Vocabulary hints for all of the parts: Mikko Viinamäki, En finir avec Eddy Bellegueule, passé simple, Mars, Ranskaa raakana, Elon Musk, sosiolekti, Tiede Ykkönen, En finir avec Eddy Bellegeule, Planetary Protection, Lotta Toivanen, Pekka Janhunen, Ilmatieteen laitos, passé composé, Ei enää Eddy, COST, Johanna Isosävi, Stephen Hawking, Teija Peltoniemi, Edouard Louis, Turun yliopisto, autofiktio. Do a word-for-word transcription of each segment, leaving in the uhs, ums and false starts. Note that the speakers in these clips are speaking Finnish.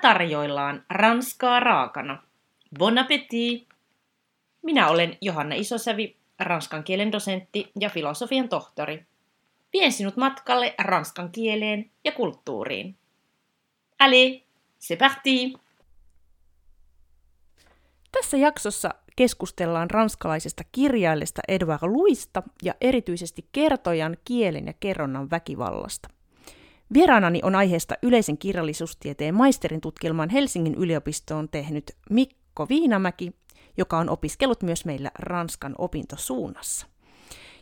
tarjoillaan Ranskaa raakana. Bon appétit! Minä olen Johanna Isosävi, ranskan kielen dosentti ja filosofian tohtori. Vien sinut matkalle ranskan kieleen ja kulttuuriin. Allez, c'est parti! Tässä jaksossa keskustellaan ranskalaisesta kirjailijasta Edouard Louista ja erityisesti kertojan, kielen ja kerronnan väkivallasta. Vieraanani on aiheesta yleisen kirjallisuustieteen maisterin tutkielman Helsingin yliopistoon tehnyt Mikko Viinamäki, joka on opiskellut myös meillä Ranskan opintosuunnassa.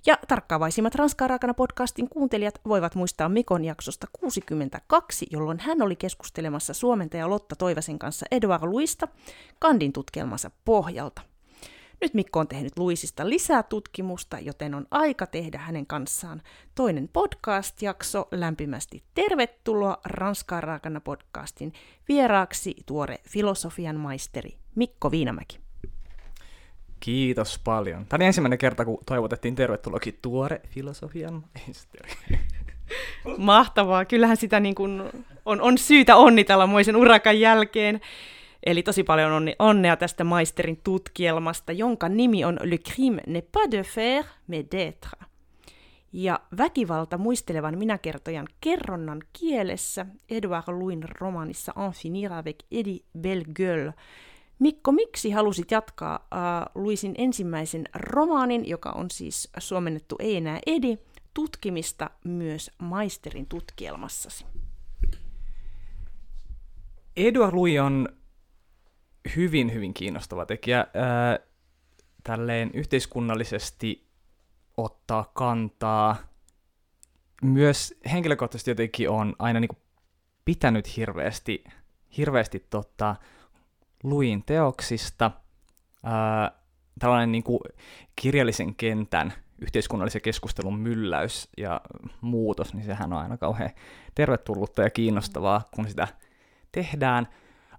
Ja tarkkaavaisimmat Ranskaa raakana -podcastin kuuntelijat voivat muistaa Mikon jaksosta kuusikymmentäkaksi, jolloin hän oli keskustelemassa suomentaja Lotta Toivasen kanssa Edouard Louista kandin tutkielmansa pohjalta. Nyt Mikko on tehnyt Louisista lisää tutkimusta, joten on aika tehdä hänen kanssaan toinen podcast-jakso. Lämpimästi tervetuloa Ranskaa raakana -podcastin vieraaksi tuore filosofian maisteri Mikko Viinamäki. Kiitos paljon. Tämä oli ensimmäinen kerta, kun toivotettiin tervetuloakin tuore filosofian maisteri. Mahtavaa. Kyllähän sitä niin kuin on, on syytä onnitella moisen urakan jälkeen. Eli tosi paljon onnea tästä maisterin tutkielmasta, jonka nimi on Le crime n'est pas de faire, mais d'être. Ja väkivalta muistelevan minäkertojan kerronnan kielessä Edouard Louisin romaanissa En finir avec Eddy Bellegueule. Mikko, miksi halusit jatkaa uh, Louisin ensimmäisen romaanin, joka on siis suomennettu Ei enää Eddy, tutkimista myös maisterin tutkielmassasi? Edouard Louis on hyvin, hyvin kiinnostava tekijä ää, tälleen yhteiskunnallisesti ottaa kantaa. Myös henkilökohtaisesti jotenkin on aina niin kuin pitänyt hirveästi, hirveästi tota, Louisin teoksista. Ää, tällainen niin kuin kirjallisen kentän yhteiskunnallisen keskustelun mylläys ja muutos, niin sehän on aina kauhean tervetullutta ja kiinnostavaa, kun sitä tehdään.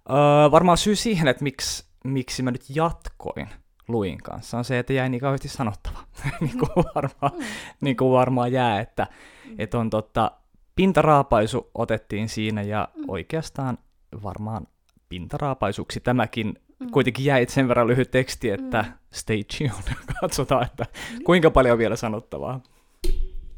Uh, varmaan syy siihen, että miksi, miksi mä nyt jatkoin Louisin kanssa, on se, että jäi niin kauheasti sanottava. niin, kuin varmaan, mm. niin kuin varmaan jää, että mm. et on tota, pintaraapaisu otettiin siinä, ja mm. oikeastaan varmaan pintaraapaisuksi tämäkin mm. kuitenkin jäi sen verran lyhyt teksti, että mm. stay tuned, katsotaan, että kuinka paljon vielä sanottavaa.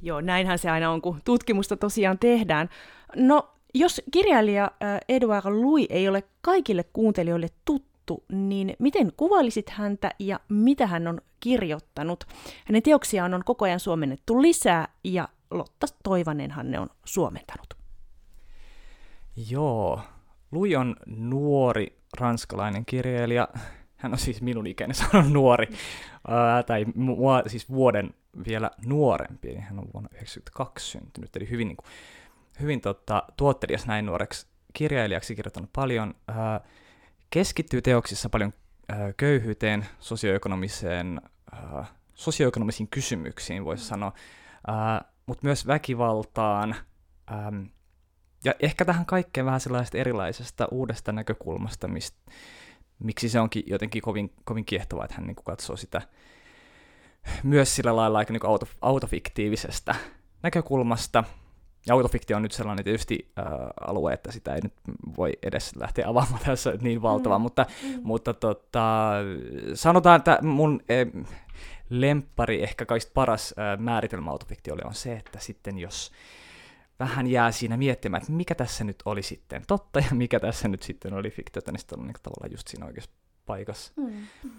Joo, näinhän se aina on, kun tutkimusta tosiaan tehdään. No, jos kirjailija Edouard Louis ei ole kaikille kuuntelijoille tuttu, niin miten kuvailisit häntä ja mitä hän on kirjoittanut? Hänen teoksiaan on koko ajan suomennettu lisää ja Lotta Toivanenhan ne on suomentanut. Joo, Louis on nuori ranskalainen kirjailija. Hän on siis minun ikäinen, sanon nuori, äh, tai mua, siis vuoden vielä nuorempi. Hän on vuonna yhdeksänkymmentäkaksi syntynyt, eli hyvin niin kuin Hyvin tota, tuottelias näin nuoreksi kirjailijaksi, kirjoittanut paljon, äh, keskittyy teoksissa paljon äh, köyhyyteen, sosioekonomiseen, äh, sosioekonomisiin kysymyksiin, voisi sanoa, äh, mutta myös väkivaltaan ähm, ja ehkä tähän kaikkeen vähän sellaisesta erilaisesta uudesta näkökulmasta, mist, miksi se onkin jotenkin kovin, kovin kiehtovaa, että hän niin kuin katsoo sitä myös sillä lailla aika niin kuin auto, autofiktiivisesta näkökulmasta. Ja autofiktio on nyt sellainen tietysti äh, alue, että sitä ei nyt voi edes lähteä avaamaan tässä niin valtavaa, mm. mutta, mm. mutta tota, sanotaan, että mun eh, lemppari, ehkä kaikista paras äh, määritelmä autofiktiolle on se, että sitten jos vähän jää siinä miettimään, että mikä tässä nyt oli sitten totta ja mikä tässä nyt sitten oli fiktiota, niin sitten on tavallaan just siinä oikeassa paikassa. Mm. Uh,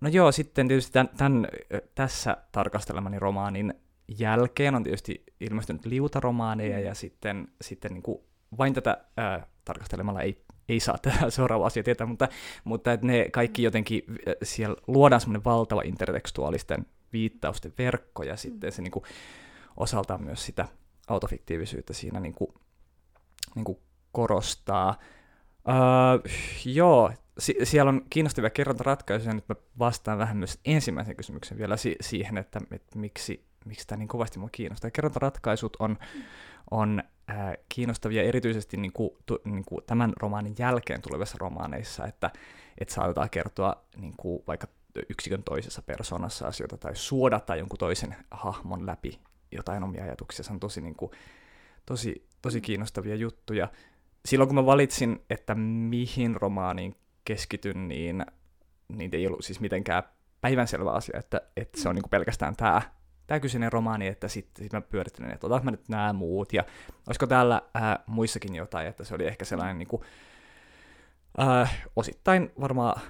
no joo, sitten tietysti tämän, tämän, tässä tarkastelemani romaanin jälkeen on tietysti ilmestynyt liutaromaaneja, ja sitten, sitten niin kuin vain tätä ää, tarkastelemalla ei, ei saa tätä seuraavaa asiaa tietää, mutta, mutta et ne kaikki jotenkin, ä, siellä luodaan semmoinen valtava intertekstuaalisten viittausten verkko, ja sitten se niin kuin osaltaan myös sitä autofiktiivisyyttä siinä niin kuin, niin kuin korostaa. Öö, joo, si- siellä on kiinnostavia kerrontaratkaisuja, nyt mä vastaan vähän myös ensimmäisen kysymyksen vielä si- siihen, että et miksi Miksi tämä niin kovasti minua kiinnostaa? Kerrontaratkaisut on, on ää, kiinnostavia erityisesti niin kuin, tu, niin kuin tämän romaanin jälkeen tulevissa romaaneissa, että et saatetaan kertoa niin kuin vaikka yksikön toisessa persoonassa asioita tai suodata jonkun toisen hahmon läpi jotain omia ajatuksia. Se on tosi, niin kuin, tosi, tosi kiinnostavia juttuja. silloin kun mä valitsin, että mihin romaaniin keskityn, niin niitä ei ollut siis mitenkään päivänselvä asia, että, että se on niinku pelkästään tämä tää kyseinen romaani, että sitten sit mä pyörittelen, että otan mä nyt nämä muut, ja olisiko täällä äh, muissakin jotain, että se oli ehkä sellainen niinku, äh, osittain varmaan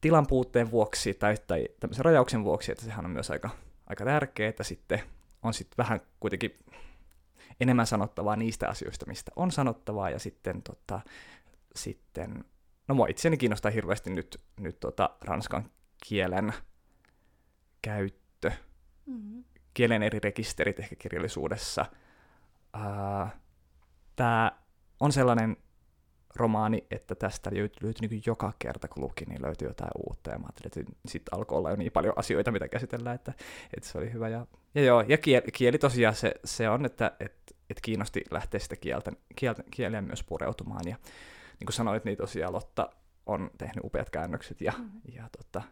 tilan puutteen vuoksi tai, tai tämmöisen rajauksen vuoksi, että sehän on myös aika, aika tärkeää, että sitten on sitten vähän kuitenkin enemmän sanottavaa niistä asioista, mistä on sanottavaa, ja sitten, tota, sitten no mua itseäni kiinnostaa hirveästi nyt, nyt tota, ranskan kielen käyttö, mm-hmm. kielen eri rekisterit ehkä kirjallisuudessa. Uh, Tämä on sellainen romaani, että tästä löytyy, löytyy niin joka kerta, kun luki, niin löytyy jotain uutta, ja mä ajattelin, että sitten alkoi olla jo niin paljon asioita, mitä käsitellään, että, että se oli hyvä. Ja, ja, joo, ja kieli, kieli tosiaan se, se on, että et, et kiinnosti lähtee sitä kieltä, kieltä, kieliä myös pureutumaan, ja niin kuin sanoit, niin tosiaan Lotta on tehnyt upeat käännökset, ja, mm-hmm. ja tota,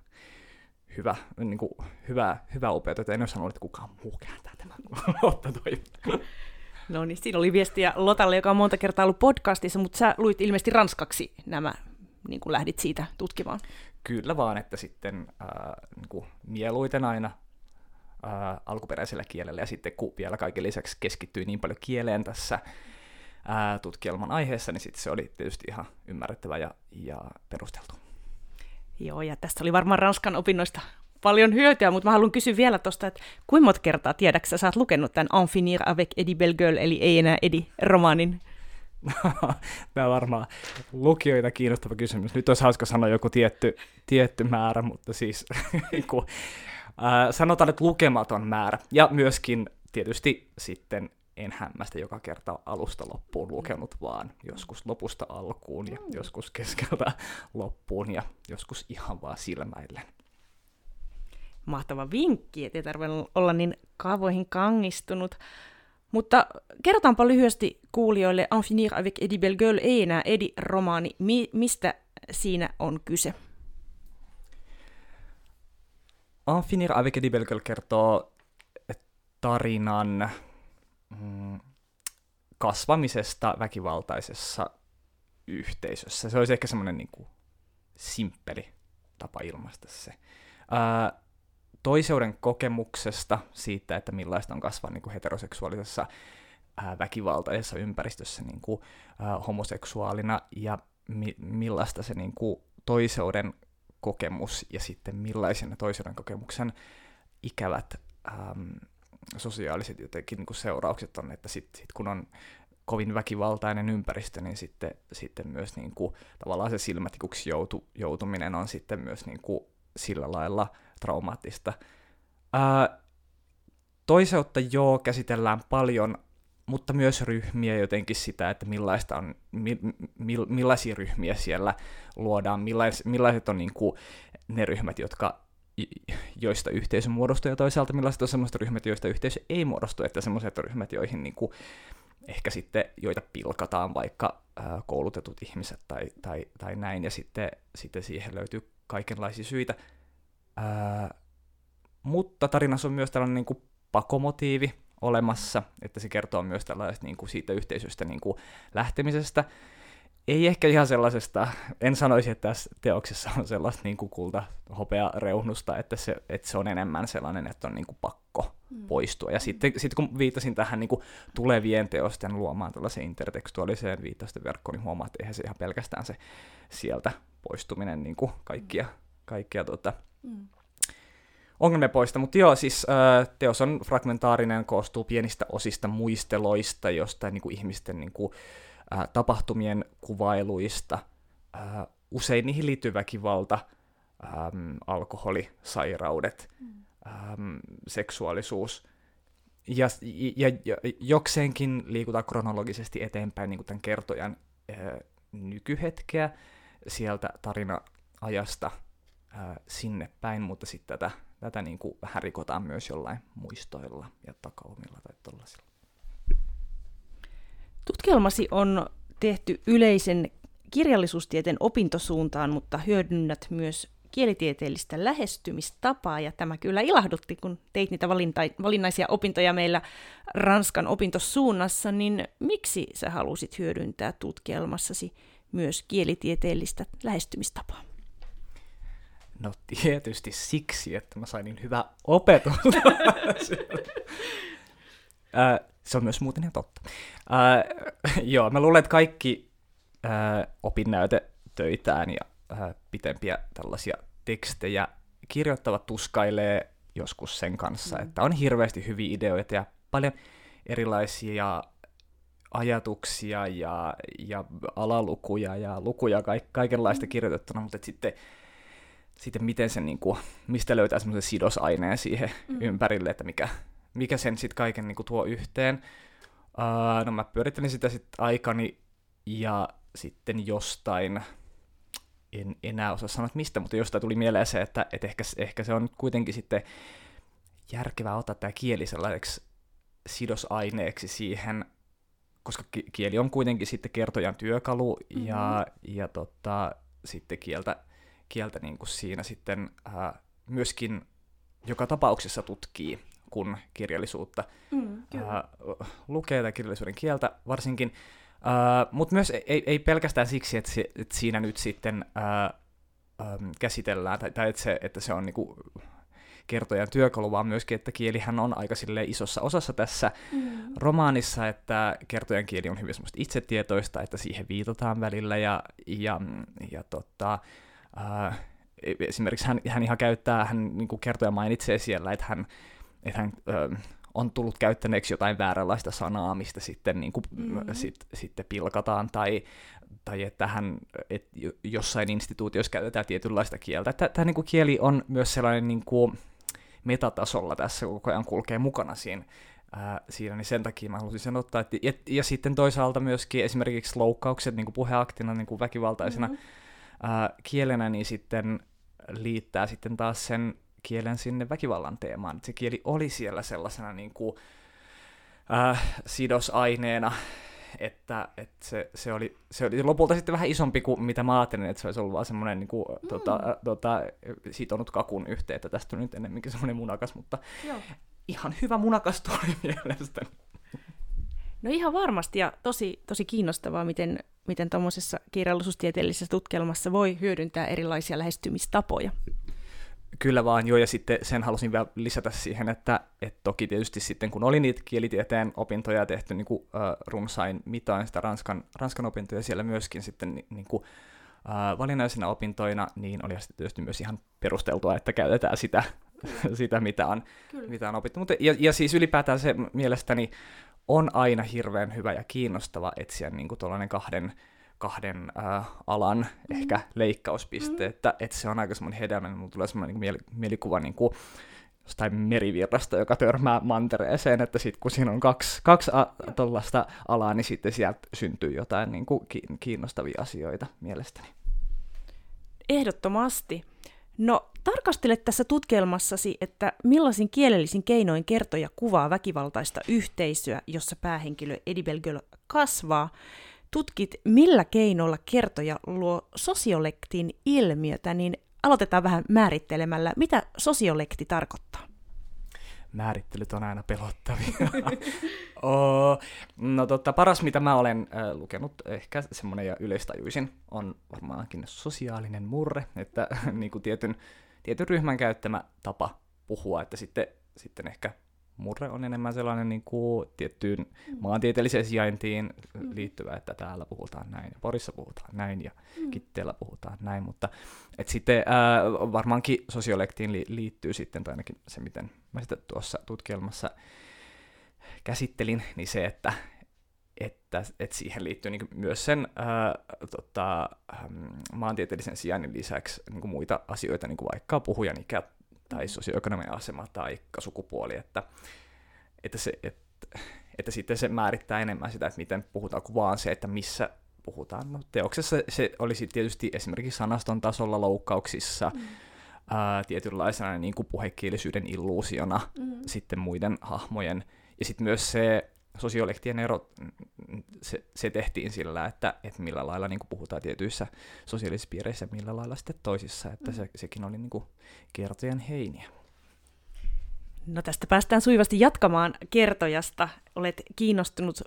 hyvä, niin kuin, hyvä, hyvä upeat, että en ole sanonut, että kukaan muu kääntää tämän kuin Lotta Toivanen. No niin, siinä oli viestiä Lotalle, joka on monta kertaa ollut podcastissa, mutta sä luit ilmeisesti ranskaksi nämä, niin kun lähdit siitä tutkimaan. Kyllä vaan, että sitten äh, niin kun mieluiten aina äh, alkuperäisellä kielellä, ja sitten kun vielä kaiken lisäksi keskittyi niin paljon kieleen tässä äh, tutkielman aiheessa, niin sitten se oli tietysti ihan ymmärrettävä ja, ja perusteltu. Joo, ja tässä oli varmaan ranskan opinnoista paljon hyötyä, mutta mä haluan kysyä vielä tuosta, että kuinka monta kertaa tiedäksä sä oot lukenut tämän En finir avec Eddy Bellegueule, eli Ei enää Eddy -romaanin? Tämä on varmaan lukijoita kiinnostava kysymys. Nyt olisi hauska sanoa joku tietty, tietty määrä, mutta siis kun, äh, sanotaan, että lukematon määrä. Ja myöskin tietysti sitten en hämmästä joka kerta alusta loppuun lukenut, vaan joskus lopusta alkuun ja joskus keskeltä loppuun ja joskus ihan vaan silmäillen. Mahtava vinkki, ettei tarvitse olla niin kaavoihin kangistunut. Mutta kerrotaanpa lyhyesti kuulijoille En finir avec Eddy Bellegueule, Ei enää Eddy-romaani. Mi- mistä siinä on kyse? En finir avec Eddy Bellegueule kertoo tarinan mm, kasvamisesta väkivaltaisessa yhteisössä. Se olisi ehkä semmoinen niin kuin simppeli tapa ilmaista se. Äh, toiseuden kokemuksesta, siitä, että millaista on kasvaa niin kuin heteroseksuaalisessa ää, väkivaltaisessa ympäristössä niin kuin, ää, homoseksuaalina, ja mi- millaista se niin kuin, toiseuden kokemus ja sitten millaisen toiseuden kokemuksen ikävät äm, sosiaaliset jotenkin, niin kuin seuraukset on, että sit, sit kun on kovin väkivaltainen ympäristö, niin sitten, sitten myös niin kuin, tavallaan se silmätikuksi joutu, joutuminen on sitten myös niin kuin, sillä lailla traumaattista. Ää, toiseutta joo, käsitellään paljon, mutta myös ryhmiä jotenkin sitä, että millaista on, mi, mi, millaisia ryhmiä siellä luodaan, millais, millaiset on niin kuin ne ryhmät, jotka, joista yhteisö muodostuu, ja toisaalta millaiset on sellaiset ryhmät, joista yhteisö ei muodostu, että sellaiset ryhmät, joihin niin kuin ehkä sitten joita pilkataan vaikka ää, koulutetut ihmiset tai, tai, tai näin, ja sitten, sitten siihen löytyy kaikenlaisia syitä. Äh, mutta tarinassa on myös tällainen niin kuin pakomotiivi olemassa, että se kertoo myös tällaisesta niin kuin siitä yhteisöstä niin kuin lähtemisestä. Ei ehkä ihan sellaisesta, en sanoisi, että tässä teoksessa on sellaista niin kuin kulta-hopeareunusta, että se, että se on enemmän sellainen, että on niin kuin pakko mm. poistua. Ja mm. sitten sit kun viitasin tähän niin kuin tulevien teosten luomaan tällaiseen intertekstuaaliseen viittausten verkkoon, niin huomaa, että eihän se ihan pelkästään se sieltä poistuminen niin kuin kaikkia, kaikkia tuota, mm. ongelmia poista. Mutta joo, siis äh, teos on fragmentaarinen, koostuu pienistä osista muisteloista, jostain niin kuin ihmisten niin kuin, äh, tapahtumien kuvailuista. Äh, usein niihin liittyy väkivalta, ähm, alkoholi, sairaudet, mm. ähm, seksuaalisuus. Ja, ja, ja jokseenkin liikutaan kronologisesti eteenpäin niin kuin tämän kertojan äh, nykyhetkeä, sieltä tarina-ajasta äh, sinne päin, mutta sitten tätä, tätä niin kuin vähän rikotaan myös jollain muistoilla ja takaumilla tai tuollaisilla. Tutkielmasi on tehty yleisen kirjallisuustieteen opintosuuntaan, mutta hyödynnät myös kielitieteellistä lähestymistapaa, ja tämä kyllä ilahdutti, kun teit niitä valinta- valinnaisia opintoja meillä Ranskan opintosuunnassa, niin miksi sä halusit hyödyntää tutkielmassasi myös kielitieteellistä lähestymistapaa? No tietysti siksi, että mä sain niin hyvää opetusta. Se on myös muuten ihan totta. Äh, joo, mä luulen, että kaikki äh, opinnäytetöitään ja äh, pitempiä tällaisia tekstejä kirjoittavat tuskailee joskus sen kanssa, mm. että on hirveästi hyviä ideoita ja paljon erilaisia ajatuksia ja, ja alalukuja ja lukuja, kaik, kaikenlaista mm. kirjoitettuna, mutta sitten Sitten miten sen, niin kuin, mistä löytää semmoisen sidosaineen siihen mm. ympärille, että mikä, mikä sen sitten kaiken niin kuin tuo yhteen. Uh, no mä pyörittelin sitä sitten aikani ja sitten jostain, en enää osaa sanoa mistä, mutta jostain tuli mieleen se, että et ehkä, ehkä se on kuitenkin sitten järkevää ottaa tämä kieli sellaiseksi sidosaineeksi siihen, koska ki- kieli on kuitenkin sitten kertojan työkalu ja, mm-hmm. ja tota, sitten kieltä kieltä niin kuin siinä sitten ää, myöskin joka tapauksessa tutkii, kun kirjallisuutta mm, ää, lukee tai kirjallisuuden kieltä varsinkin. Mutta myös ei, ei pelkästään siksi, että, se, että siinä nyt sitten ää, äm, käsitellään, tai, tai että, se, että se on niin kuin kertojan työkalu, vaan myöskin, että kielihän on aika isossa osassa tässä mm. romaanissa, että kertojan kieli on hyvin semmoista itsetietoista, että siihen viitataan välillä, ja, ja, ja tota... Uh, esimerkiksi hän, hän ihan käyttää, hän niin kuin kertoja mainitsee siellä, että hän, että hän uh, on tullut käyttäneeksi jotain vääränlaista sanaa, mistä sitten, niin kuin, mm-hmm. sit, sitten pilkataan, tai, tai että hän, et jossain instituutiossa käytetään tietynlaista kieltä. Tämä niin kuin kieli on myös sellainen niin kuin metatasolla tässä, koko ajan kulkee mukana siinä, uh, siinä niin sen takia mä halusin sen ottaa. Että, ja, ja sitten toisaalta myöskin esimerkiksi loukkaukset niin kuin puheaktina, niin kuin väkivaltaisena, mm-hmm. Uh, kielenä, niin sitten liittää sitten taas sen kielen sinne väkivallan teemaan. Et se kieli oli siellä sellaisena niin kuin, uh, sidosaineena, että, että se, se, oli, se oli lopulta sitten vähän isompi kuin mitä mä ajattelin, että se olisi ollut vaan semmoinen niin kuin, mm. tota, tota, sitonut kakun yhteyttä. Tästä on nyt ennemminkin semmoinen munakas, mutta Joo. ihan hyvä munakas tuli mielestäni. No ihan varmasti, ja tosi, tosi kiinnostavaa, miten miten tuommoisessa kirjallisuustieteellisessä tutkielmassa voi hyödyntää erilaisia lähestymistapoja. Kyllä vaan, joo, ja sitten sen halusin vielä lisätä siihen, että et toki tietysti sitten, kun oli niitä kielitieteen opintoja tehty niin kuin, äh, runsain mitain sitä Ranskan, Ranskan opintoja siellä myöskin sitten ni, niin kuin, äh, valinnaisina opintoina, niin oli sitten tietysti myös ihan perusteltua, että käytetään sitä, sitä mitä, on, mitä on opittu. Mutta, ja, ja siis ylipäätään se mielestäni on aina hirveän hyvä ja kiinnostava etsiä niin kuin tuollainen kahden, kahden äh, alan mm. ehkä leikkauspiste, mm. että, että se on aika semmoinen hedelmäinen, mulla tulee semmoinen niin mieli, mielikuva niin kuin jostain merivirrasta, joka törmää mantereeseen, että sitten kun siinä on kaksi, kaksi a- tuollaista alaa, niin sitten sieltä syntyy jotain niin kuin kiinnostavia asioita mielestäni. Ehdottomasti. No, tarkastele tässä tutkielmassasi, että millaisin kielellisin keinoin kertoja kuvaa väkivaltaista yhteisöä, jossa päähenkilö Eddy Bellegueule kasvaa. Tutkit, millä keinolla kertoja luo sosiolektin ilmiötä, niin aloitetaan vähän määrittelemällä, mitä sosiolekti tarkoittaa. Määrittelyt on aina pelottavia. oh, no totta, paras mitä mä olen äh, lukenut, ehkä semmoinen ja yleistajuisin, on varmaankin sosiaalinen murre, että niin kuin tietyn, tietyn ryhmän käyttämä tapa puhua, että sitten, sitten ehkä murre on enemmän sellainen niin kuin tiettyyn mm. maantieteelliseen sijaintiin liittyvä, että täällä puhutaan näin, ja Porissa puhutaan näin, ja mm. Kitteellä puhutaan näin, mutta et sitten äh, varmaankin sosiolektiin li- liittyy sitten, tai ainakin se, miten mä sitä tuossa tutkielmassa käsittelin, niin se, että, että, että siihen liittyy niin myös sen äh, tota, maantieteellisen sijainnin lisäksi niin kuin muita asioita, niin kuin vaikka puhujan ikä, tai sosioekonominen asema tai sukupuoli, että, että, se, että, että sitten se määrittää enemmän sitä, että miten puhutaan, kuin vaan se, että missä puhutaan. No, teoksessa se olisi tietysti esimerkiksi sanaston tasolla loukkauksissa, mm. ää, tietynlaisena niin kuin puhekielisyyden illuusiona mm. sitten muiden hahmojen, ja sitten myös se sosiolektien ero se, se tehtiin sillä, että, että millä lailla niin kuin puhutaan tietyissä sosiaalisissa piireissä, millä lailla sitten toisissa, että se, sekin oli niin kuin kertojan heiniä. No tästä päästään sujuvasti jatkamaan kertojasta. Olet kiinnostunut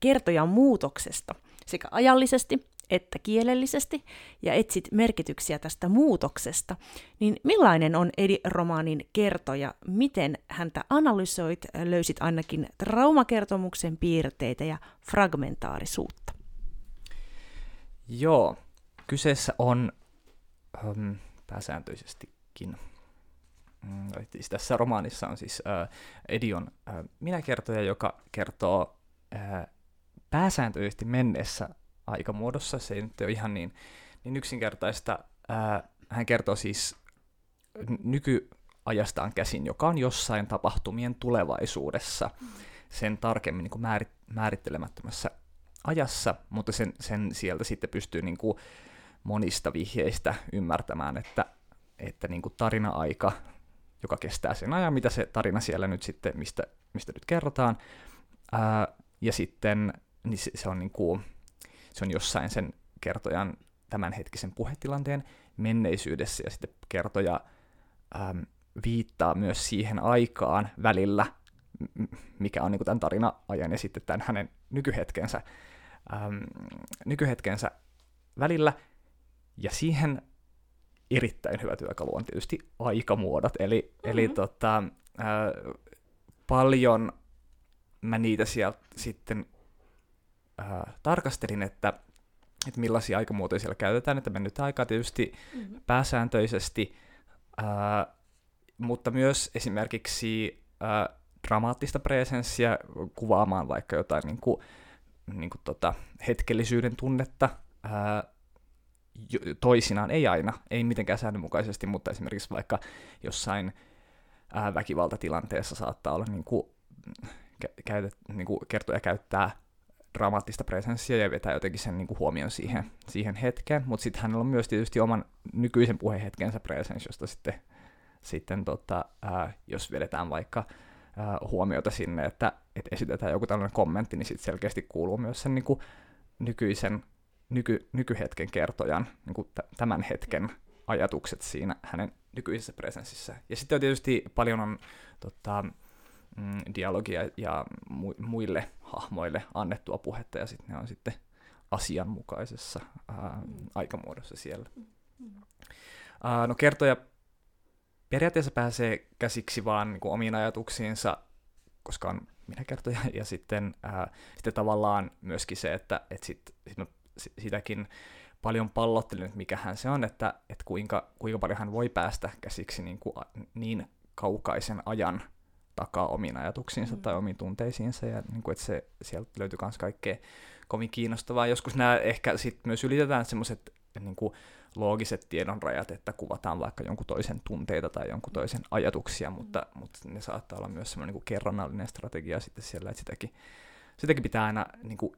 kertojan muutoksesta sekä ajallisesti että kielellisesti ja etsit merkityksiä tästä muutoksesta. Niin millainen on Eddy-romaanin kertoja? Miten häntä analysoit? Löysit ainakin traumakertomuksen piirteitä ja fragmentaarisuutta. Joo, kyseessä on ähm, pääsääntöisestikin. Tässä romaanissa on siis äh, Eddy on äh, minäkertoja, joka kertoo äh, pääsääntöisesti menneessä aikamuodossa. Se ei nyt ole ihan niin, niin yksinkertaista. Äh, hän kertoo siis nykyajastaan käsin, joka on jossain tapahtumien tulevaisuudessa, sen tarkemmin niin kuin määrit, määrittelemättömässä ajassa, mutta sen, sen sieltä sitten pystyy niin kuin monista vihjeistä ymmärtämään, että, että niin kuin tarina-aika, joka kestää sen ajan, mitä se tarina siellä nyt sitten, mistä, mistä nyt kerrotaan. Ää, ja sitten niin se, se, on niin kuin, se on jossain sen kertojan tämänhetkisen puhetilanteen menneisyydessä, ja sitten kertoja ää, viittaa myös siihen aikaan välillä, mikä on niin kuin tämän tarina-ajan ja sitten tämän hänen nykyhetkensä, ää, nykyhetkensä välillä, ja siihen erittäin hyvä työkalu on tietysti aikamuodot, eli, mm-hmm. eli tota, ää, paljon mä niitä sieltä sitten ää, tarkastelin, että, että millaisia aikamuotoja siellä käytetään, että mennyt aikaa tietysti mm-hmm. pääsääntöisesti, ää, mutta myös esimerkiksi ää, dramaattista presenssiä kuvaamaan vaikka jotain niin kuin, niin kuin tota, hetkellisyyden tunnetta, ää, toisinaan, ei aina, ei mitenkään säännönmukaisesti, mutta esimerkiksi vaikka jossain ää, väkivaltatilanteessa saattaa olla niin kuin, käytet, niin kuin kertoja käyttää dramaattista presenssiä ja vetää jotenkin sen niin kuin huomion siihen, siihen hetkeen, mutta sitten hänellä on myös tietysti oman nykyisen puhehetkensä presenssi, josta sitten, sitten tota, ää, jos vedetään vaikka ää, huomiota sinne, että et esitetään joku tällainen kommentti, niin sitten selkeästi kuuluu myös sen niin kuin nykyisen Nyky, nykyhetken kertojan, niin kuin tämän hetken ajatukset siinä hänen nykyisessä presenssissä. Ja sitten on tietysti paljon on, tota, dialogia ja mu, muille hahmoille annettua puhetta, ja sitten ne on sitten asianmukaisessa ää, aikamuodossa siellä. Ää, no kertoja periaatteessa pääsee käsiksi vaan niin kuin omiin ajatuksiinsa, koska on minäkertoja, ja sitten, ää, sitten tavallaan myöskin se, että et sitten sit sitäkin paljon pallottelin, että mikähän se on, että, että kuinka, kuinka paljon hän voi päästä käsiksi niin, kuin, niin kaukaisen ajan takaa omiin ajatuksiinsa mm. tai omiin tunteisiinsa, ja niin kuin, että se, sieltä löytyy myös kaikkea kovin kiinnostavaa. Joskus nämä ehkä sitten myös ylitetään semmoiset niin kuin loogiset tiedonrajat, että kuvataan vaikka jonkun toisen tunteita tai jonkun toisen ajatuksia, mutta, mm. mutta ne saattaa olla myös semmoinen niin kuin kerronnallinen strategia sitten siellä, että sitäkin, sitäkin pitää aina niin kuin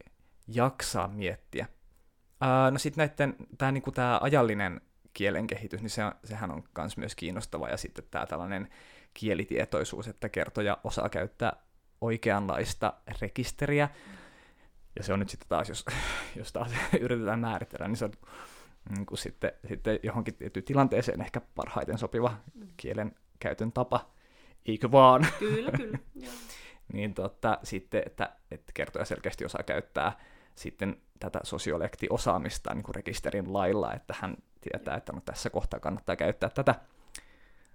jaksaa miettiä. No sitten tämä niinku ajallinen kielenkehitys, niin se, sehän on kans myös kiinnostava, ja sitten tämä tällainen kielitietoisuus, että kertoja osaa käyttää oikeanlaista rekisteriä, ja se on nyt sitten taas, jos, jos taas yritetään määritellä, niin se on niinku sitten, sitten johonkin tiettyyn tilanteeseen ehkä parhaiten sopiva kielen käytön tapa, eikö vaan? Kyllä, kyllä. Niin totta, sitten, että, että kertoja selkeästi osaa käyttää sitten tätä sosiolekti-osaamista niin kuin rekisterin lailla, että hän tietää, että no, tässä kohtaa kannattaa käyttää tätä,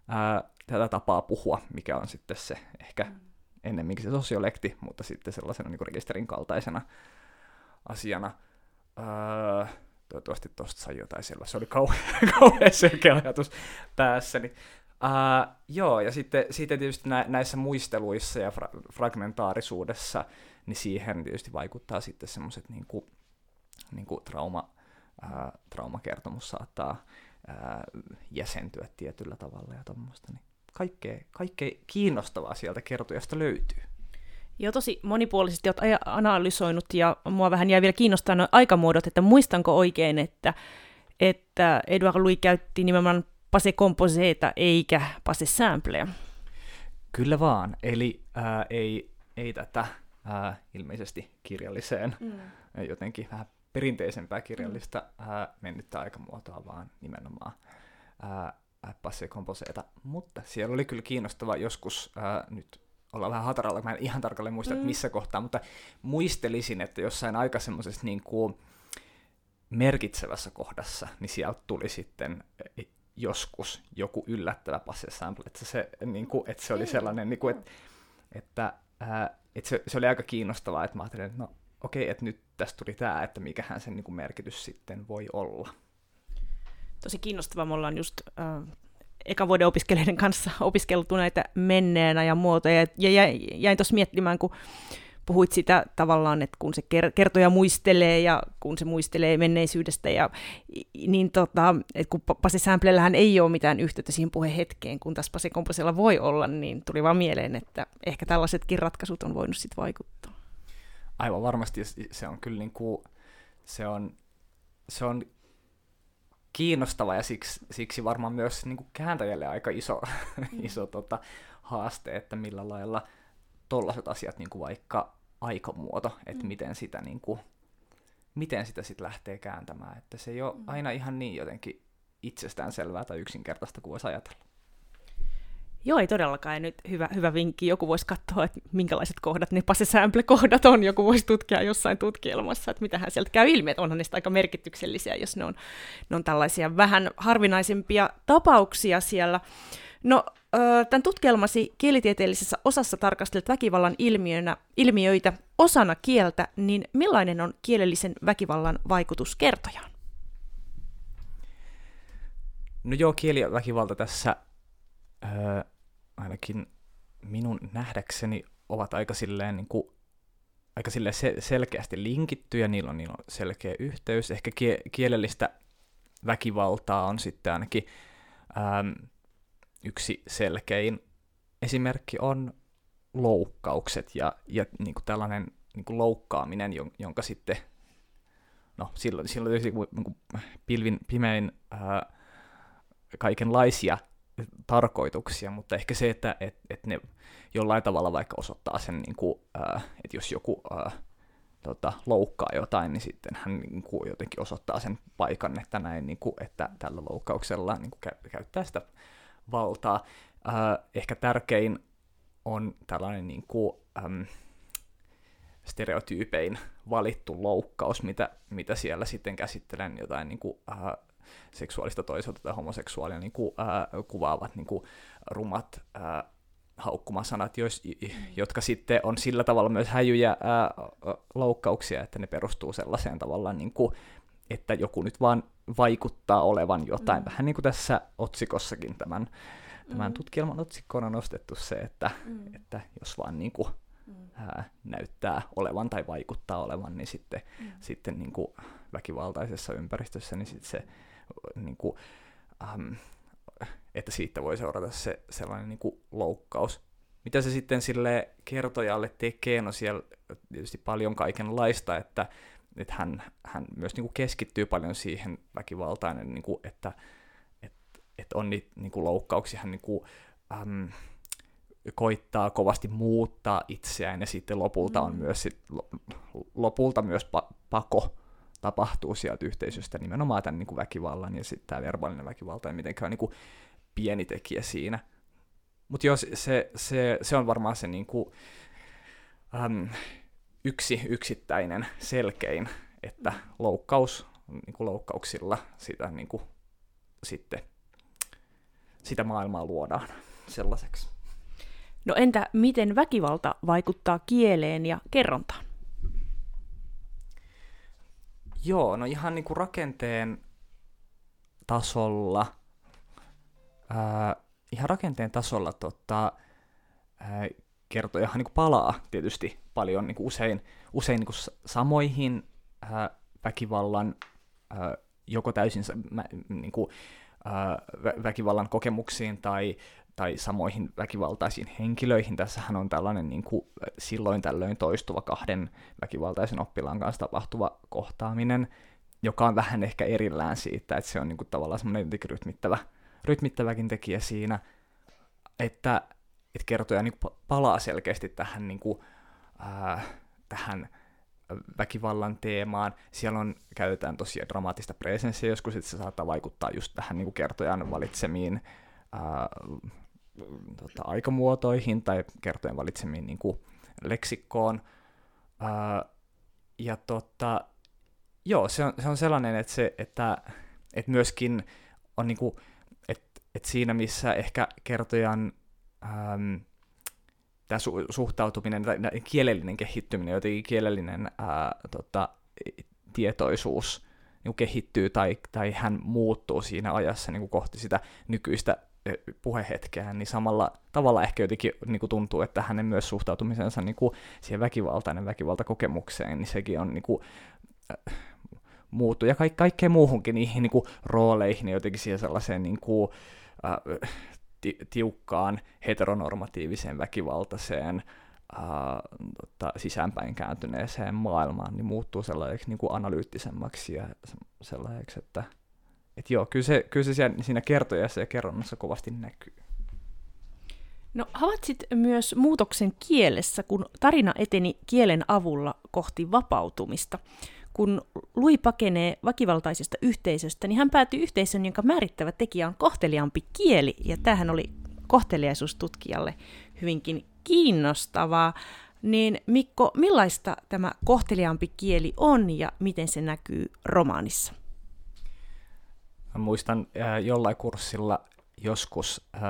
ää, tätä tapaa puhua, mikä on sitten se ehkä ennemminkin se sosiolekti, mutta sitten sellaisena niin kuin rekisterin kaltaisena asiana. Ää, toivottavasti tuosta sai jotain sellaista, se oli kauhean, kauhean selkeä ajatus päässäni. Ää, joo, ja sitten, sitten tietysti nä- näissä muisteluissa ja fra- fragmentaarisuudessa, niin siihen tietysti vaikuttaa sitten semmoiset niin kuin, niin kuin trauma, ää, traumakertomus saattaa ää, jäsentyä tietyllä tavalla ja tommoista. Niin kaikkea, kaikkea kiinnostavaa sieltä kertojasta löytyy. Joo, tosi monipuolisesti olet aj- analysoinut, ja mua vähän jäi vielä kiinnostaa nuo aikamuodot, että muistanko oikein, että, että Edouard Louis käytti nimenomaan passé composéta eikä passé simplea. Kyllä vaan, eli ää, ei, ei tätä ää, ilmeisesti kirjalliseen, mm. jotenkin vähän perinteisempää kirjallista ää, mennyttä aikamuotoa, vaan nimenomaan ää, passé composéta. Mutta siellä oli kyllä kiinnostava joskus, ää, nyt ollaan vähän hataralla, mä en ihan tarkalleen muista, mm. että missä kohtaa, mutta muistelisin, että jossain aika semmoisessa niin kuin merkitsevässä kohdassa, niin sieltä tuli sitten joskus joku yllättävä passé simple, että se, niin kuin, että se oli sellainen, niin kuin, että, että, ää, että se, se oli aika kiinnostavaa, että mä ajattelin, että no okei, okay, että nyt tässä tuli tämä, että mikähän sen niin kuin merkitys sitten voi olla. Tosi kiinnostavaa, me ollaan just äh, ekan vuoden opiskelijoiden kanssa opiskeltu näitä menneen ajan muotoja, ja jäin, jäin tuossa miettimään, kun puhuit sitä tavallaan, että kun se kertoja muistelee ja kun se muistelee menneisyydestä, ja, niin tota, että kun passé simplellähän ei ole mitään yhteyttä siihen puhehetkeen, kun taas passé composélla voi olla, niin tuli vaan mieleen, että ehkä tällaisetkin ratkaisut on voinut sitten vaikuttaa. Aivan varmasti se on kyllä niin kuin, se on, se on kiinnostava ja siksi, siksi varmaan myös niin kuin kääntäjälle aika iso, mm. iso tota, haaste, että millä lailla tollaiset asiat, niin kuin vaikka aikomuoto, että mm. miten sitä, niin kuin, miten sitä sit lähtee kääntämään. Että se ei ole mm. aina ihan niin jotenkin itsestäänselvää tai yksinkertaista kuin voisi ajatella. Joo, ei todellakaan. Nyt hyvä, hyvä vinkki. Joku voisi katsoa, että minkälaiset kohdat ne passé simple-kohdat on. Joku voisi tutkia jossain tutkielmassa, että mitähän sieltä käy ilmi. Että onhan niistä aika merkityksellisiä, jos ne on, ne on tällaisia vähän harvinaisempia tapauksia siellä. No, tämän tutkielmasi kielitieteellisessä osassa tarkastelet väkivallan ilmiönä, ilmiöitä osana kieltä, niin millainen on kielellisen väkivallan vaikutus kertojaan? No joo, kieli ja väkivalta tässä öö, ainakin minun nähdäkseni ovat aika silleen, niin kuin, aika silleen se, selkeästi linkittyjä, niillä on, niillä on selkeä yhteys. Ehkä kie, kielellistä väkivaltaa on sitten ainakin... Öö, Yksi selkein esimerkki on loukkaukset ja, ja niin kuin tällainen niin kuin loukkaaminen, jonka sitten, no silloin, silloin tietysti niin kuin pilvin pimein ää, kaikenlaisia tarkoituksia, mutta ehkä se, että et, et ne jollain tavalla vaikka osoittaa sen, niin kuin, ää, että jos joku ää, tota, loukkaa jotain, niin sitten hän niin kuin jotenkin osoittaa sen paikan, että, näin, niin kuin, että tällä loukkauksella niin kuin kä- käyttää sitä valtaa. Äh, ehkä tärkein on tällainen niin kuin, äm, stereotyypein valittu loukkaus, mitä, mitä siellä sitten käsittelen jotain niin kuin, äh, seksuaalista toiselta tai homoseksuaalia niin kuin, äh, kuvaavat niin kuin rumat äh, haukkumasanat, jois, jotka sitten on sillä tavalla myös häijyjä äh, loukkauksia, että ne perustuu sellaiseen tavallaan, niin kuin, että joku nyt vaan vaikuttaa olevan jotain. Mm. Vähän niin kuin tässä otsikossakin tämän, tämän mm. tutkielman otsikkoon on nostettu se, että, mm. että jos vaan niin kuin, mm. ää, näyttää olevan tai vaikuttaa olevan, niin sitten, mm. sitten niin kuin väkivaltaisessa ympäristössä, niin sitten se, niin kuin, äm, että siitä voi seurata se sellainen niin kuin loukkaus. Mitä se sitten sille kertojalle tekee? No siellä tietysti paljon kaikenlaista, että että hän, hän myös niin kuin keskittyy paljon siihen väkivaltaan, niin kuin, että et, et on niitä niin kuin loukkauksia, hän niin kuin, äm, koittaa kovasti muuttaa itseään, ja sitten lopulta, on mm. myös, sit, lopulta myös pa- pako tapahtuu sieltä yhteisöstä, nimenomaan tämän niin kuin väkivallan, ja sitten tämä verbaalinen väkivalta ei mitenkään niin kuin pieni tekijä siinä. Mutta joo, se, se, se on varmaan se... Niin kuin, äm, yksi yksittäinen selkein, että loukkaus, niin kuin loukkauksilla sitä, niin kuin, sitten, sitä maailmaa luodaan sellaiseksi. No entä miten väkivalta vaikuttaa kieleen ja kerrontaan? Joo, no ihan niin kuin rakenteen tasolla, ää, ihan rakenteen tasolla tota, ää, kertojahan niin kuin palaa tietysti paljon niin kuin usein, usein niin kuin samoihin ää, väkivallan, ää, joko täysin mä, niin kuin, ää, vä- väkivallan kokemuksiin tai, tai samoihin väkivaltaisiin henkilöihin. Tässähän on tällainen niin kuin silloin tällöin toistuva kahden väkivaltaisen oppilaan kanssa tapahtuva kohtaaminen, joka on vähän ehkä erillään siitä, että se on niin kuin tavallaan semmoinen jotenkin rytmittävä, rytmittäväkin tekijä siinä, että, että kertoja niin kuin palaa selkeästi tähän... Niin kuin, äh, tähän väkivallan teemaan. Siellä on, käytetään tosiaan dramaattista presenssiä joskus, että se saattaa vaikuttaa just tähän niin kuin kertojan valitsemiin ää, tota, aikamuotoihin tai kertojan valitsemiin niin kuin leksikkoon. Ää, ja tota, joo, se on, se on sellainen, että, se, että, että myöskin on niin kuin, että, että siinä missä ehkä kertojan ää, tämä su- suhtautuminen, tai kielellinen kehittyminen, jotenkin kielellinen ää, tota, tietoisuus niin kehittyy tai, tai hän muuttuu siinä ajassa niin kohti sitä nykyistä puhehetkeä, niin samalla tavalla ehkä jotenkin niin tuntuu, että hänen myös suhtautumisensa niin siihen väkivaltainen väkivaltakokemukseen, niin sekin on niin kuin, äh, muuttuu. Ja ka- kaikkeen muuhunkin niihin niin rooleihin, jotenkin siihen sellaiseen niin kuin, äh, tiukkaan heteronormatiiviseen, väkivaltaiseen, ää, tota, sisäänpäin kääntyneeseen maailmaan, niin muuttuu sellaiseksi niin kuin analyyttisemmaksi ja sellaiseksi, että et joo, kyllä se, kyllä se siinä kertojassa ja kerronnassa kovasti näkyy. No havaitsit myös muutoksen kielessä, kun tarina eteni kielen avulla kohti vapautumista. Kun Louis pakenee väkivaltaisesta yhteisöstä, niin hän päätyy yhteisön, jonka määrittävä tekijä on kohteliaampi kieli, ja tämähän oli kohteliaisuustutkijalle hyvinkin kiinnostavaa. Niin Mikko, millaista tämä kohteliaampi kieli on, ja miten se näkyy romaanissa? Mä muistan äh, jollain kurssilla joskus... Äh,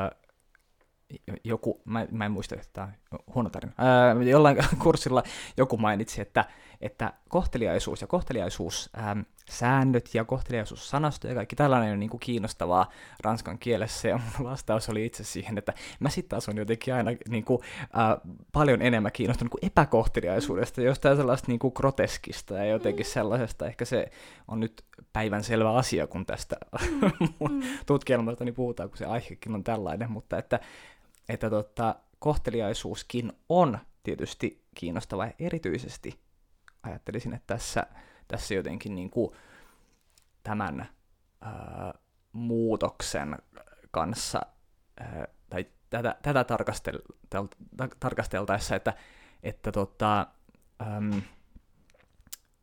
joku, mä, mä en muista, että tämä on huono tarina, ää, jollain kurssilla joku mainitsi, että, että kohteliaisuus ja kohteliaisuussäännöt ja kohteliaisuussanasto ja kaikki tällainen on niin kuin kiinnostavaa ranskan kielessä, ja mun vastaus oli itse siihen, että mä sitten taas on jotenkin aina niin kuin, ää, paljon enemmän kiinnostunut kuin epäkohteliaisuudesta, jostain sellaista niin kuin groteskista ja jotenkin sellaisesta, ehkä se on nyt päivänselvä asia, kun tästä mun tutkielmastani puhutaan, kun se aihekin on tällainen, mutta että että tota, kohteliaisuuskin on tietysti kiinnostava, ja erityisesti ajattelisin, että tässä, tässä jotenkin niin kuin tämän ää, muutoksen kanssa, ää, tai tätä, tätä tarkastel, ta, tarkasteltaessa, että, että tota, äm,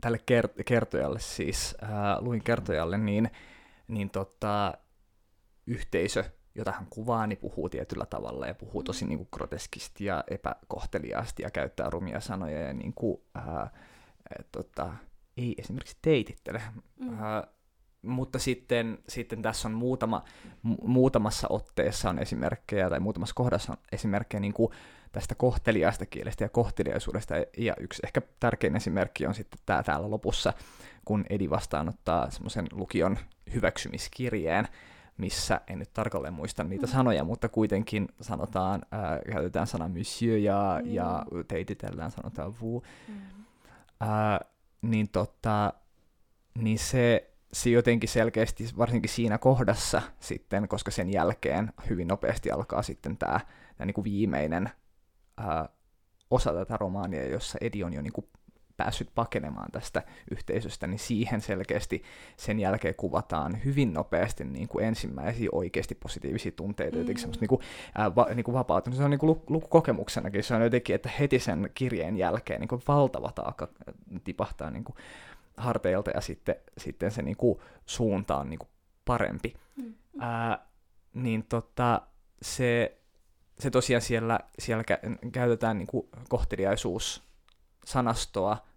tälle kert- kertojalle, siis ää, Louisin kertojalle, niin, niin tota, yhteisö, jota hän kuvaa, niin puhuu tietyllä tavalla ja puhuu tosi niin kuin groteskisti ja epäkohteliaasti ja käyttää rumia sanoja ja niin kuin, ää, tota, ei esimerkiksi teitittele. Mm. Ää, mutta sitten, sitten tässä on muutama, mu- muutamassa otteessa on esimerkkejä tai muutamassa kohdassa on esimerkkejä niin kuin tästä kohteliaasta kielestä ja kohteliaisuudesta. Ja yksi ehkä tärkein esimerkki on sitten tää täällä lopussa, kun Eddy vastaanottaa semmoisen lukion hyväksymiskirjeen, missä, en nyt tarkalleen muista niitä mm. sanoja, mutta kuitenkin sanotaan, ää, käytetään sana monsieur ja, mm. ja teititellään, sanotaan vous, mm. ää, niin, tota, niin se, se jotenkin selkeästi, varsinkin siinä kohdassa sitten, koska sen jälkeen hyvin nopeasti alkaa sitten tämä niinku viimeinen ää, osa tätä romaania, jossa Eddy on jo niinku päässyt pakenemaan tästä yhteisöstä, niin siihen selkeästi sen jälkeen kuvataan hyvin nopeasti niin kuin ensimmäisiä oikeasti positiivisia tunteita, mm. jotenkin semmoista niin kuin, ää, va, niin kuin vapautumista. Se on niin kuin luk- lukukokemuksenakin, se on jotenkin, että heti sen kirjeen jälkeen niin kuin valtava taakka tipahtaa niin kuin harteilta ja sitten, sitten se niin kuin suunta on niin kuin parempi. Mm. Ää, niin tota, se, se tosiaan siellä, siellä kä- käytetään niin kuin kohteliaisuussanastoa,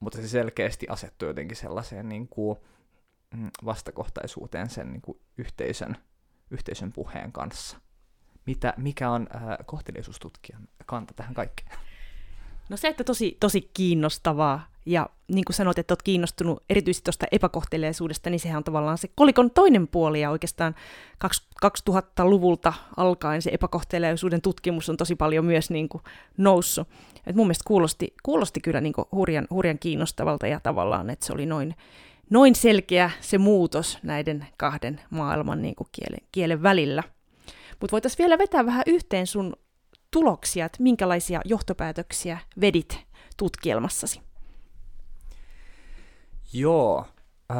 mutta se selkeästi asettuu jotenkin sellaiseen niin kuin vastakohtaisuuteen sen niin kuin yhteisön, yhteisön puheen kanssa. Mitä, mikä on äh, kohteliaisuustutkijan kanta tähän kaikkeen? No se, että tosi, tosi kiinnostavaa. Ja niin kuin sanoit, että olet kiinnostunut erityisesti tuosta epäkohteliaisuudesta, niin sehän on tavallaan se kolikon toinen puoli. Ja oikeastaan kaksituhattaluvulta alkaen se epäkohteliaisuuden tutkimus on tosi paljon myös niin kuin noussut. Et mun mielestä kuulosti, kuulosti kyllä niin kuin hurjan, hurjan kiinnostavalta ja tavallaan, että se oli noin, noin selkeä se muutos näiden kahden maailman niin kuin kielen, kielen välillä. Mutta voitaisiin vielä vetää vähän yhteen sun tuloksia, että minkälaisia johtopäätöksiä vedit tutkielmassasi? Joo. Äh,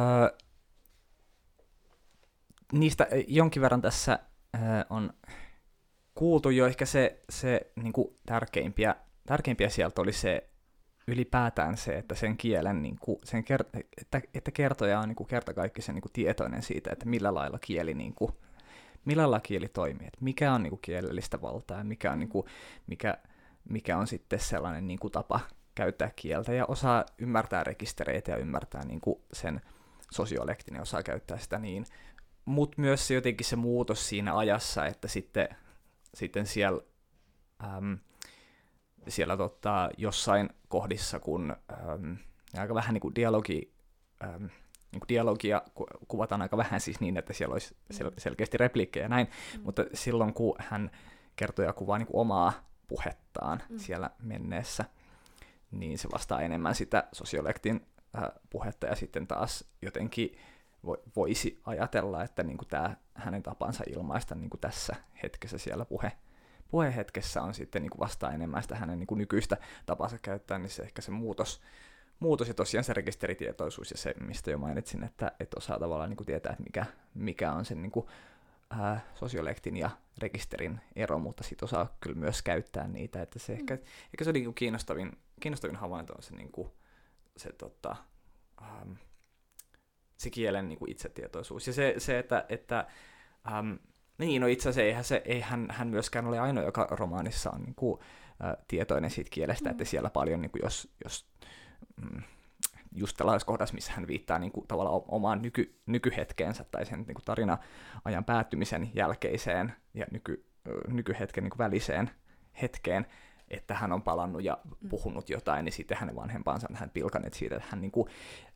niistä jonkin verran tässä äh, on kuultu jo ehkä se, se niin kuin tärkeimpiä, tärkeimpiä sieltä oli se ylipäätään se, että sen kielen, niin kuin, sen kert- että, että kertoja on niin kuin kertakaikkisen niin kuin tietoinen siitä, että millä lailla kieli, niin kuin, millä lailla kieli toimii, että mikä on niin kuin kielellistä valtaa ja mikä on, niin kuin, mikä, mikä on sitten sellainen niin kuin tapa käyttää kieltä ja osaa ymmärtää rekistereitä ja ymmärtää niin kuin sen sosiolektin ja osaa käyttää sitä niin. Mutta myös se, jotenkin se muutos siinä ajassa, että sitten, sitten siellä, äm, siellä tota, jossain kohdissa, kun äm, aika vähän niin kuin dialogi, äm, niin kuin dialogia ku, kuvataan aika vähän siis niin, että siellä olisi sel- selkeästi repliikkejä ja näin, mm. mutta silloin kun hän kertoo ja kuvaa niin kuin omaa puhettaan mm. siellä menneessä, niin se vastaa enemmän sitä sosiolektin äh, puhetta ja sitten taas jotenkin voisi ajatella, että niin kuin tämä hänen tapansa ilmaista niin kuin tässä hetkessä siellä puhe, puhehetkessä on sitten niin kuin vastaa enemmän sitä hänen niin kuin nykyistä tapansa käyttää, niin se ehkä se muutos, muutos ja tosiaan se rekisteritietoisuus ja se, mistä jo mainitsin, että, että osaa tavallaan niin kuin tietää, että mikä, mikä on sen niin kuin, ää, sosiolektin ja rekisterin ero, mutta sitten osaa kyllä myös käyttää niitä, että se ehkä, ehkä se on niin kuin kiinnostavin, kiinnostavin havainto on se, niin kuin, se tota, ähm, se kielen niin kuin itsetietoisuus. Ja se, se että, että ähm, niin, no itse asiassa eihän, se, eihän hän myöskään ole ainoa, joka romaanissa on niin kuin, äh, tietoinen siitä kielestä, mm. että siellä paljon, niin kuin jos, jos mm, just tällaisessa kohdassa, missä hän viittaa niin kuin, tavallaan omaan nyky, nykyhetkeensä tai sen niin kuin tarina-ajan päättymisen jälkeiseen ja nyky, nykyhetken niin kuin väliseen hetkeen, että hän on palannut ja puhunut jotain, niin sitten hänen vanhempansa on hän pilkaneet siitä, että hän niin kuin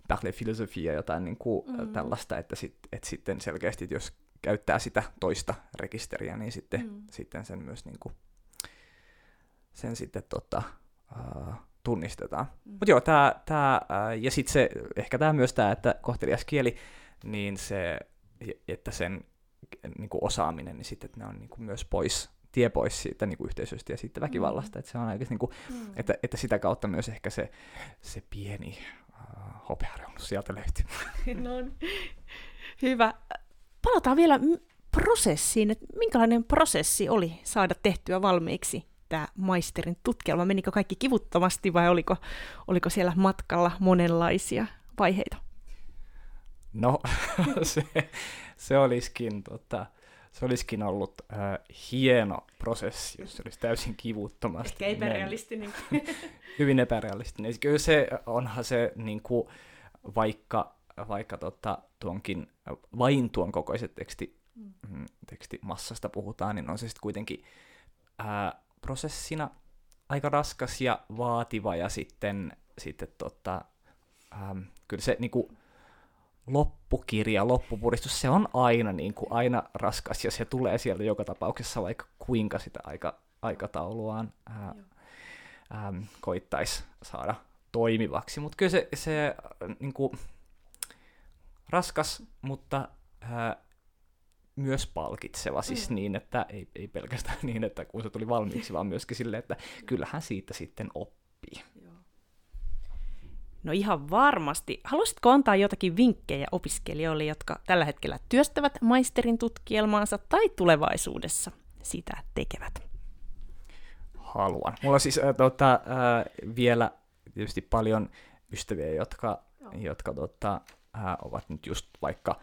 parle filosofia jotain niin kuin mm. tällaista, että, sit, että sitten selkeästi, että jos käyttää sitä toista rekisteriä, niin sitten, mm. sitten sen myös niin kuin, sen sitten tota, uh, tunnistetaan. Mm. Mutta joo, tää, tää, uh, ja sitten se, ehkä tämä myös tämä, että kohtelias kieli, niin se, että sen niin kuin osaaminen, niin sitten, että ne on niin kuin myös pois tie pois siitä niin kuin yhteisöstä ja siitä väkivallasta, mm. että se on oikeasti niin kuin, mm. että, että sitä kautta myös ehkä se, se pieni uh, hopeareunus sieltä löytyy. No niin. Hyvä. Palataan vielä prosessiin, että minkälainen prosessi oli saada tehtyä valmiiksi tämä maisterin tutkielma? Menikö kaikki kivuttomasti vai oliko, oliko siellä matkalla monenlaisia vaiheita? No, se, se olisikin... Tota... Se olisikin ollut äh, hieno prosessi, jos se olisi täysin kivuttomasti. Ehkä epärealistinen. Hyvin epärealistinen. Kyllä se onhan se, niin kuin, vaikka, vaikka tota, tuonkin, vain tuon kokoiset teksti, mm. tekstimassasta puhutaan, niin on se sitten kuitenkin äh, prosessina aika raskas ja vaativa. Ja sitten, sitten tota, ähm, kyllä se... Niin kuin, loppukirja, loppupuristus, se on aina, niin kuin, aina raskas ja se tulee sieltä joka tapauksessa, vaikka kuinka sitä aika, aikatauluaan ää, ää, koittaisi saada toimivaksi. Mutta kyllä se, se niin kuin, raskas, mutta ää, myös palkitseva, siis mm. niin, että ei, ei pelkästään niin, että kun se tuli valmiiksi, vaan myöskin silleen, että kyllähän siitä sitten oppii. Joo. No ihan varmasti. Haluaisitko antaa jotakin vinkkejä opiskelijoille, jotka tällä hetkellä työstävät maisterin tutkielmaansa tai tulevaisuudessa sitä tekevät? Haluan. Mulla on siis äh, tota, äh, vielä tietysti paljon ystäviä, jotka, jotka tota, äh, ovat nyt just vaikka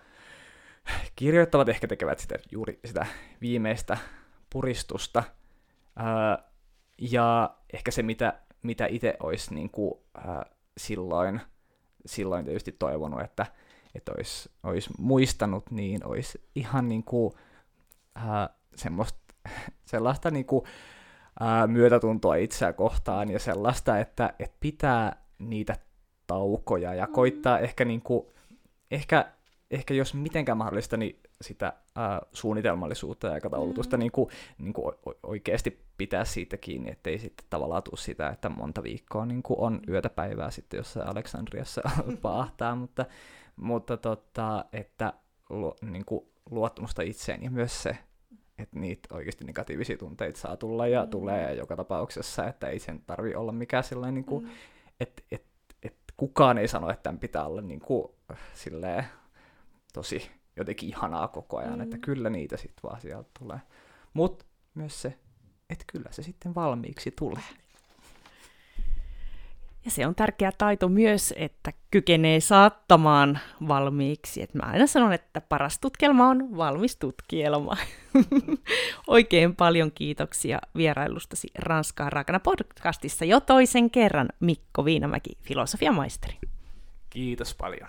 kirjoittavat, ehkä tekevät sitä, juuri sitä viimeistä puristusta. Äh, ja ehkä se, mitä, mitä itse olisi... Niin kuin, äh, Silloin, silloin tietysti toivonut, että, että olisi, olisi muistanut, niin olisi ihan niin kuin, äh, semmoista, sellaista niin kuin, äh, myötätuntoa itseä kohtaan ja sellaista, että, että pitää niitä taukoja ja koittaa mm-hmm. ehkä, niin kuin, ehkä, ehkä jos mitenkään mahdollista, niin sitä äh, suunnitelmallisuutta ja aikataulutusta mm-hmm. niin kuin, niin kuin oikeasti pitää siitä kiinni, ettei sitten tavallaan tule sitä, että monta viikkoa niin kuin on yötä päivää sitten jossain Aleksandriassa paahtaa, mutta, mutta tota, että lu, niin kuin luottamusta itseen ja myös se, että niitä oikeasti negatiivisia tunteita saa tulla ja mm. tulee joka tapauksessa, että ei sen tarvitse olla mikään sellainen, niin kuin, mm. että et, et kukaan ei sano, että tämän pitää olla niin kuin, silleen, tosi jotenkin ihanaa koko ajan, mm. että kyllä niitä sitten vaan sieltä tulee, mutta myös se, että kyllä se sitten valmiiksi tulee. Ja se on tärkeä taito myös, että kykenee saattamaan valmiiksi. Et mä aina sanon, että paras tutkielma on valmis tutkielma. Oikein paljon kiitoksia vierailustasi Ranskaa raakana -podcastissa jo toisen kerran, Mikko Viinamäki, filosofiamaisteri. Kiitos paljon.